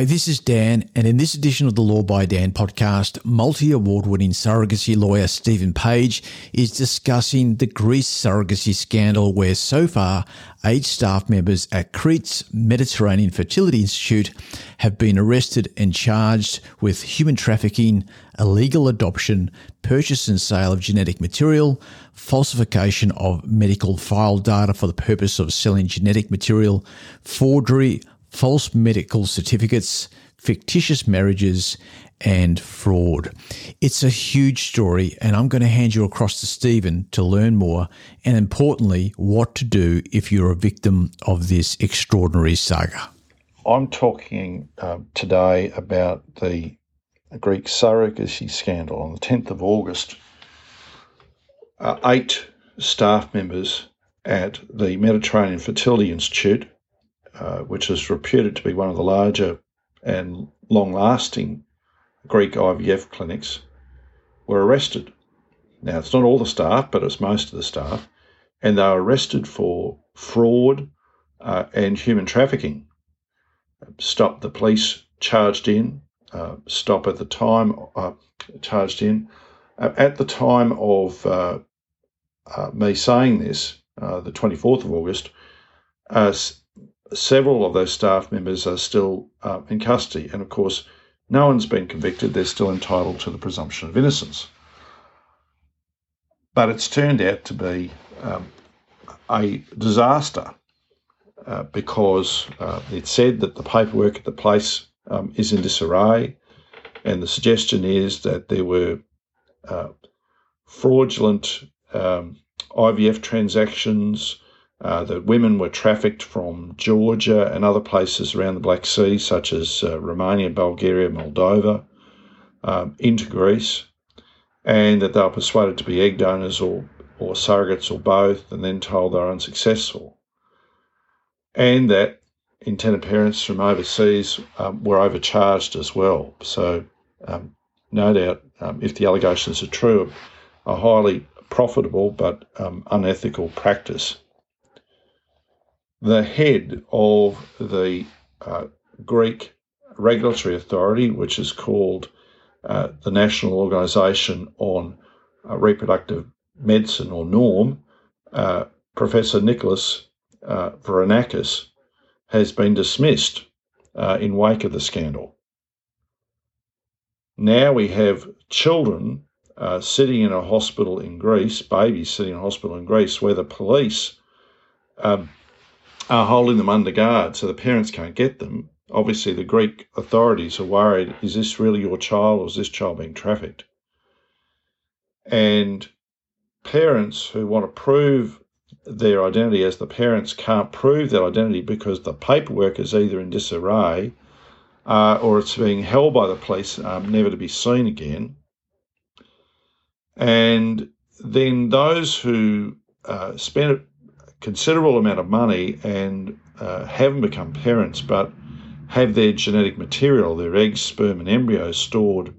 Hi, this is Dan, and in this edition of the Law By Dan podcast, multi-award-winning surrogacy lawyer Stephen Page is discussing the Greece surrogacy scandal where so far 8 staff members at Crete's Mediterranean Fertility Institute have been arrested and charged with human trafficking, illegal adoption, purchase and sale of genetic material, falsification of medical file data for the purpose of selling genetic material, forgery, false medical certificates, fictitious marriages, and fraud. It's a huge story, and I'm going to hand you across to Stephen to learn more, and importantly, what to do if you're a victim of this extraordinary saga. I'm talking today about the Greek surrogacy scandal. On the 10th of August, 8 staff members at the Mediterranean Fertility Institute, which is reputed to be one of the larger and long-lasting Greek IVF clinics, were arrested. Now, it's not all the staff, but it's most of the staff, and they were arrested for fraud and human trafficking. Stop the police charged in, stop at the time charged in. At the time of me saying this, the 24th of August, several of those staff members are still in custody. And of course, no one's been convicted. They're still entitled to the presumption of innocence. But it's turned out to be a disaster because it said that the paperwork at the place is in disarray. And the suggestion is that there were fraudulent IVF transactions, that women were trafficked from Georgia and other places around the Black Sea, such as Romania, Bulgaria, Moldova, into Greece, and that they were persuaded to be egg donors or surrogates or both, and then told they were unsuccessful. And that intended parents from overseas were overcharged as well. So no doubt, if the allegations are true, a highly profitable but unethical practice. The head of the Greek regulatory authority, which is called the National Organisation on Reproductive Medicine, or NORM, Professor Nicholas Veranakis, has been dismissed in wake of the scandal. Now we have children sitting in a hospital in Greece, babies sitting in a hospital in Greece, where the police are holding them under guard so the parents can't get them. Obviously, the Greek authorities are worried, is this really your child or is this child being trafficked? And parents who want to prove their identity as the parents can't prove their identity because the paperwork is either in disarray or it's being held by the police, never to be seen again. And then those who spend it considerable amount of money and haven't become parents but have their genetic material, their eggs, sperm and embryos stored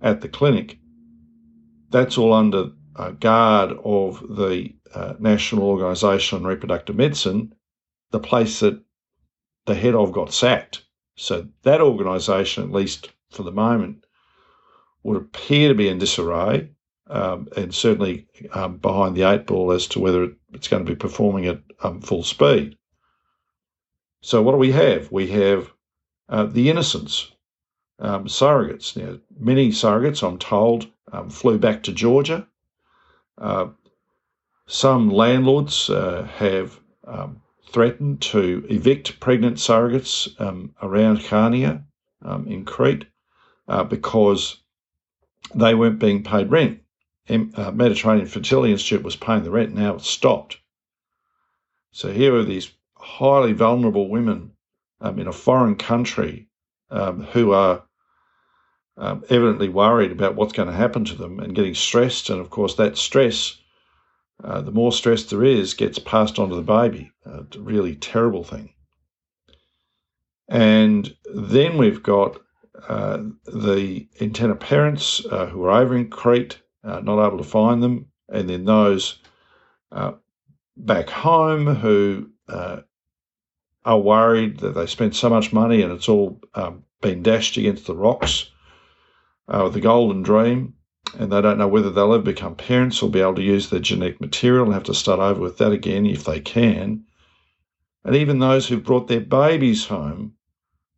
at the clinic, that's all under guard of the National Organisation on Reproductive Medicine, the place that the head of got sacked. So that organisation, at least for the moment, would appear to be in disarray. And certainly behind the 8 ball as to whether it's going to be performing at full speed. So what do we have? We have the innocents, surrogates. Now, many surrogates, I'm told, flew back to Georgia. Some landlords have threatened to evict pregnant surrogates around Chania in Crete because they weren't being paid rent. Mediterranean Fertility Institute was paying the rent, now it's stopped. So here are these highly vulnerable women in a foreign country who are evidently worried about what's going to happen to them and getting stressed. And of course that stress, the more stress there is, gets passed on to the baby. It's a really terrible thing. And then we've got the intended parents who are over in Crete, not able to find them, and then those back home who are worried that they spent so much money and it's all been dashed against the rocks with the golden dream, and they don't know whether they'll ever become parents or be able to use their genetic material and have to start over with that again if they can. And even those who've brought their babies home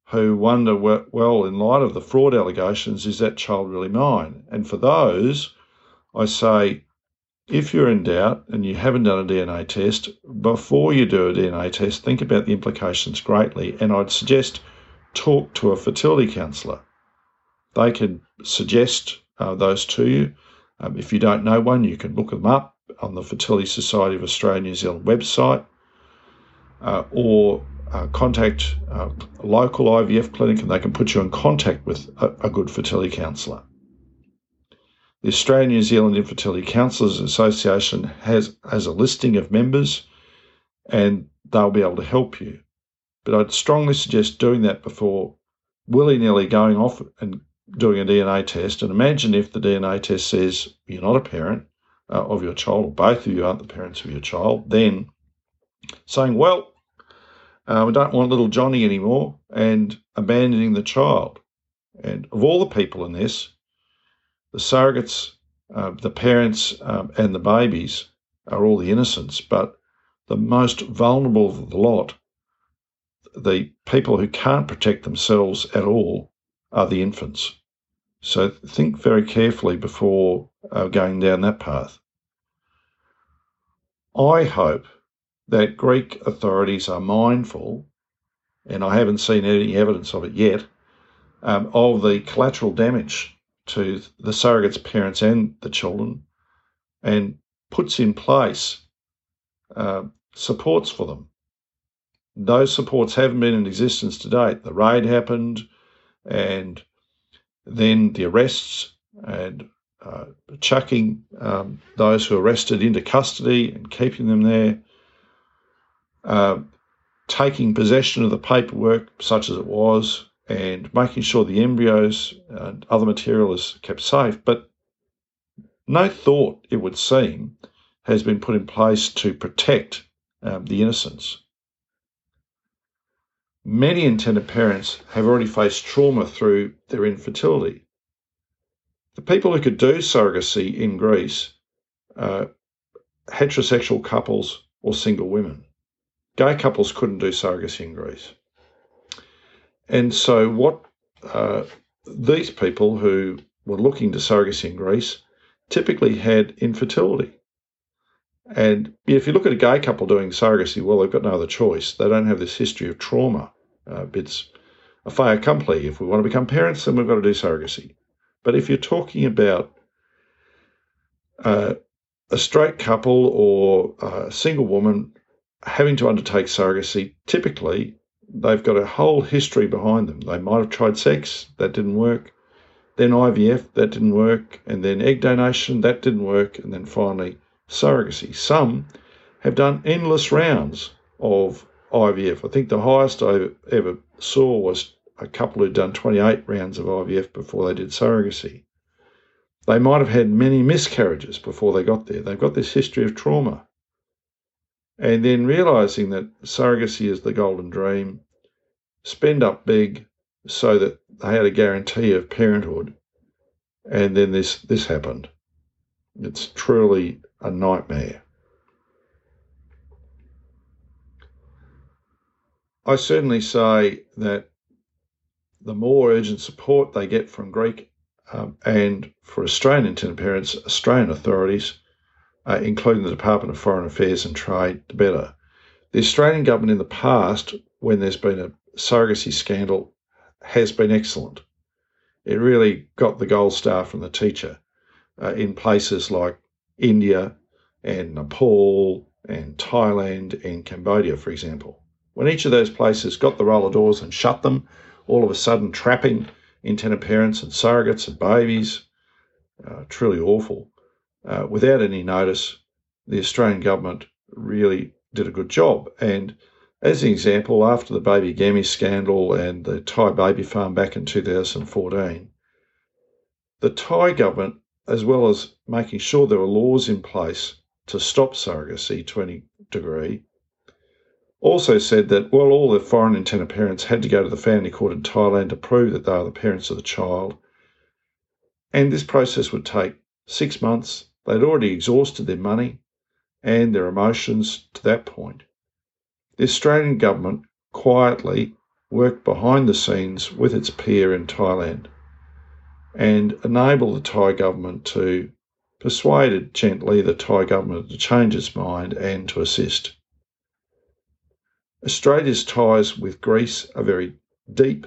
who wonder, well, in light of the fraud allegations, is that child really mine? And for those, I say, if you're in doubt and you haven't done a DNA test, before you do a DNA test, think about the implications greatly, and I'd suggest talk to a fertility counsellor. They can suggest those to you. If you don't know one, you can look them up on the Fertility Society of Australia and New Zealand website, or contact a local IVF clinic, and they can put you in contact with a good fertility counsellor. The Australian New Zealand Infertility Counsellors Association has a listing of members, and they'll be able to help you. But I'd strongly suggest doing that before willy-nilly going off and doing a DNA test. And imagine if the DNA test says you're not a parent of your child, or both of you aren't the parents of your child, then saying, well, we don't want little Johnny anymore, and abandoning the child. And of all the people in this, the surrogates, the parents, and the babies are all the innocents, but the most vulnerable of the lot, the people who can't protect themselves at all, are the infants. So think very carefully before going down that path. I hope that Greek authorities are mindful, and I haven't seen any evidence of it yet, of the collateral damage to the surrogate's parents and the children, and puts in place supports for them. Those supports haven't been in existence to date. The raid happened, and then the arrests, and chucking those who arrested into custody and keeping them there, taking possession of the paperwork, such as it was, and making sure the embryos and other material is kept safe. But no thought, it would seem, has been put in place to protect the innocents. Many intended parents have already faced trauma through their infertility. The people who could do surrogacy in Greece are heterosexual couples or single women. Gay couples couldn't do surrogacy in Greece. And so what these people who were looking to surrogacy in Greece typically had infertility. And if you look at a gay couple doing surrogacy, well, they've got no other choice. They don't have this history of trauma. It's a fait accompli. If we want to become parents, then we've got to do surrogacy. But if you're talking about a straight couple or a single woman having to undertake surrogacy, typically they've got a whole history behind them. They might have tried sex, that didn't work, then IVF, that didn't work, and then egg donation, that didn't work, and then finally surrogacy. Some have done endless rounds of IVF. I think the highest I ever saw was a couple who'd done 28 rounds of IVF before they did surrogacy. They might have had many miscarriages before they got there. They've got this history of trauma. And then realising that surrogacy is the golden dream, spend up big so that they had a guarantee of parenthood, and then this happened. It's truly a nightmare. I certainly say that the more urgent support they get from Greek and for Australian intended parents, Australian authorities, including the Department of Foreign Affairs and Trade, the better. The Australian government in the past, when there's been a surrogacy scandal, has been excellent. It really got the gold star from the teacher in places like India and Nepal and Thailand and Cambodia, for example. When each of those places got the roller doors and shut them, all of a sudden trapping intended parents and surrogates and babies, truly awful. Without any notice, the Australian government really did a good job. And as an example, after the baby gammy scandal and the Thai baby farm back in 2014, the Thai government, as well as making sure there were laws in place to stop surrogacy to any degree, also said that while all the foreign intended parents had to go to the family court in Thailand to prove that they are the parents of the child, and this process would take 6 months, they'd already exhausted their money and their emotions to that point. The Australian government quietly worked behind the scenes with its peer in Thailand and enabled the Thai government to persuaded gently the Thai government to change its mind and to assist. Australia's ties with Greece are very deep.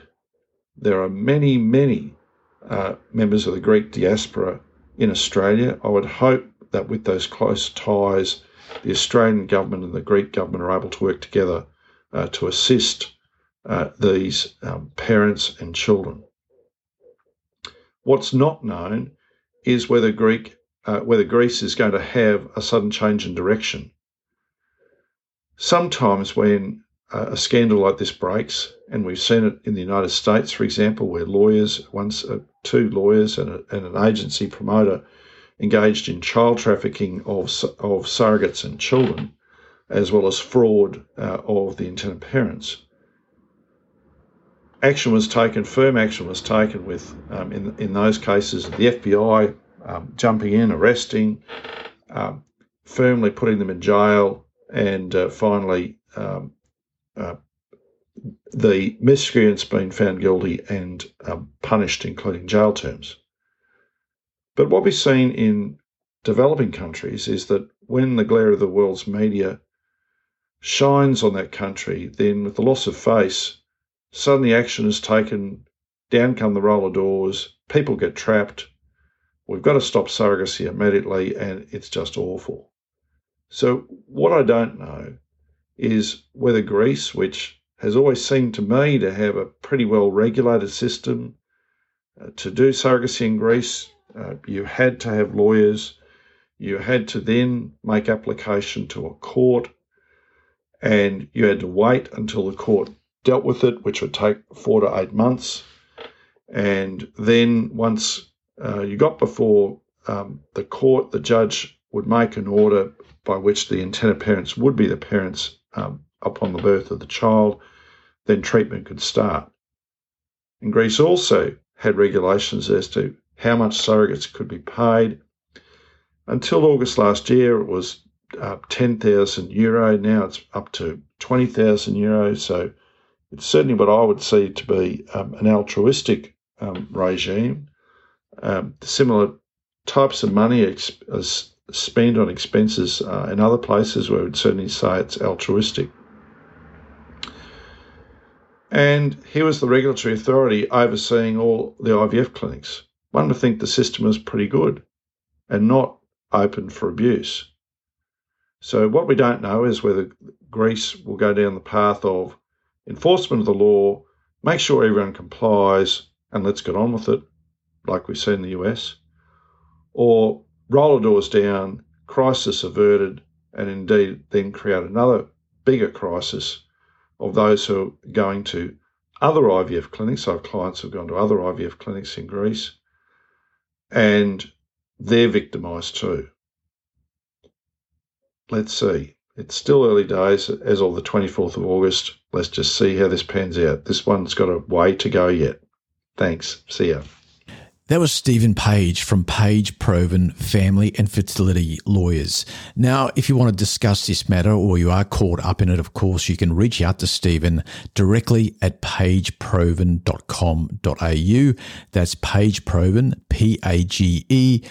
There are many members of the Greek diaspora in Australia. I would hope that with those close ties, the Australian government and the Greek government are able to work together to assist these parents and children. What's not known is whether Greece is going to have a sudden change in direction. Sometimes when a scandal like this breaks, and we've seen it in the United States, for example, where two lawyers and an agency promoter engaged in child trafficking of surrogates and children, as well as fraud of the intended parents. Firm action was taken with, in those cases, the FBI jumping in, arresting, firmly putting them in jail, and finally the miscreants being found guilty and punished, including jail terms. But what we've seen in developing countries is that when the glare of the world's media shines on that country, then with the loss of face, suddenly action is taken, down come the roller doors, people get trapped. We've got to stop surrogacy immediately, and it's just awful. So what I don't know is whether Greece, which has always seemed to me to have a pretty well-regulated system, to do surrogacy in Greece, you had to have lawyers, you had to then make application to a court, and you had to wait until the court dealt with it, which would take 4 to 8 months. And then once you got before the court, the judge would make an order by which the intended parents would be the parents upon the birth of the child, then treatment could start. And Greece also had regulations as to how much surrogates could be paid. Until August last year, it was €10,000. Now it's up to €20,000. So it's certainly what I would see to be an altruistic regime. Similar types of money spent on expenses in other places where we'd certainly say it's altruistic. And here was the regulatory authority overseeing all the IVF clinics. One would think the system is pretty good and not open for abuse. So what we don't know is whether Greece will go down the path of enforcement of the law, make sure everyone complies, and let's get on with it, like we see in the US, or roller doors down, crisis averted, and indeed then create another bigger crisis of those who are going to other IVF clinics. I have clients who have gone to other IVF clinics in Greece, and they're victimised too. Let's see. It's still early days, as of the 24th of August. Let's just see how this pans out. This one's got a way to go yet. Thanks. See ya. That was Stephen Page from Page Provan Family and Fertility Lawyers. Now, if you want to discuss this matter or you are caught up in it, of course, you can reach out to Stephen directly at pageprovan.com.au. That's Page Provan, P-A-G-E-P-R-O-V-A-N.com.au.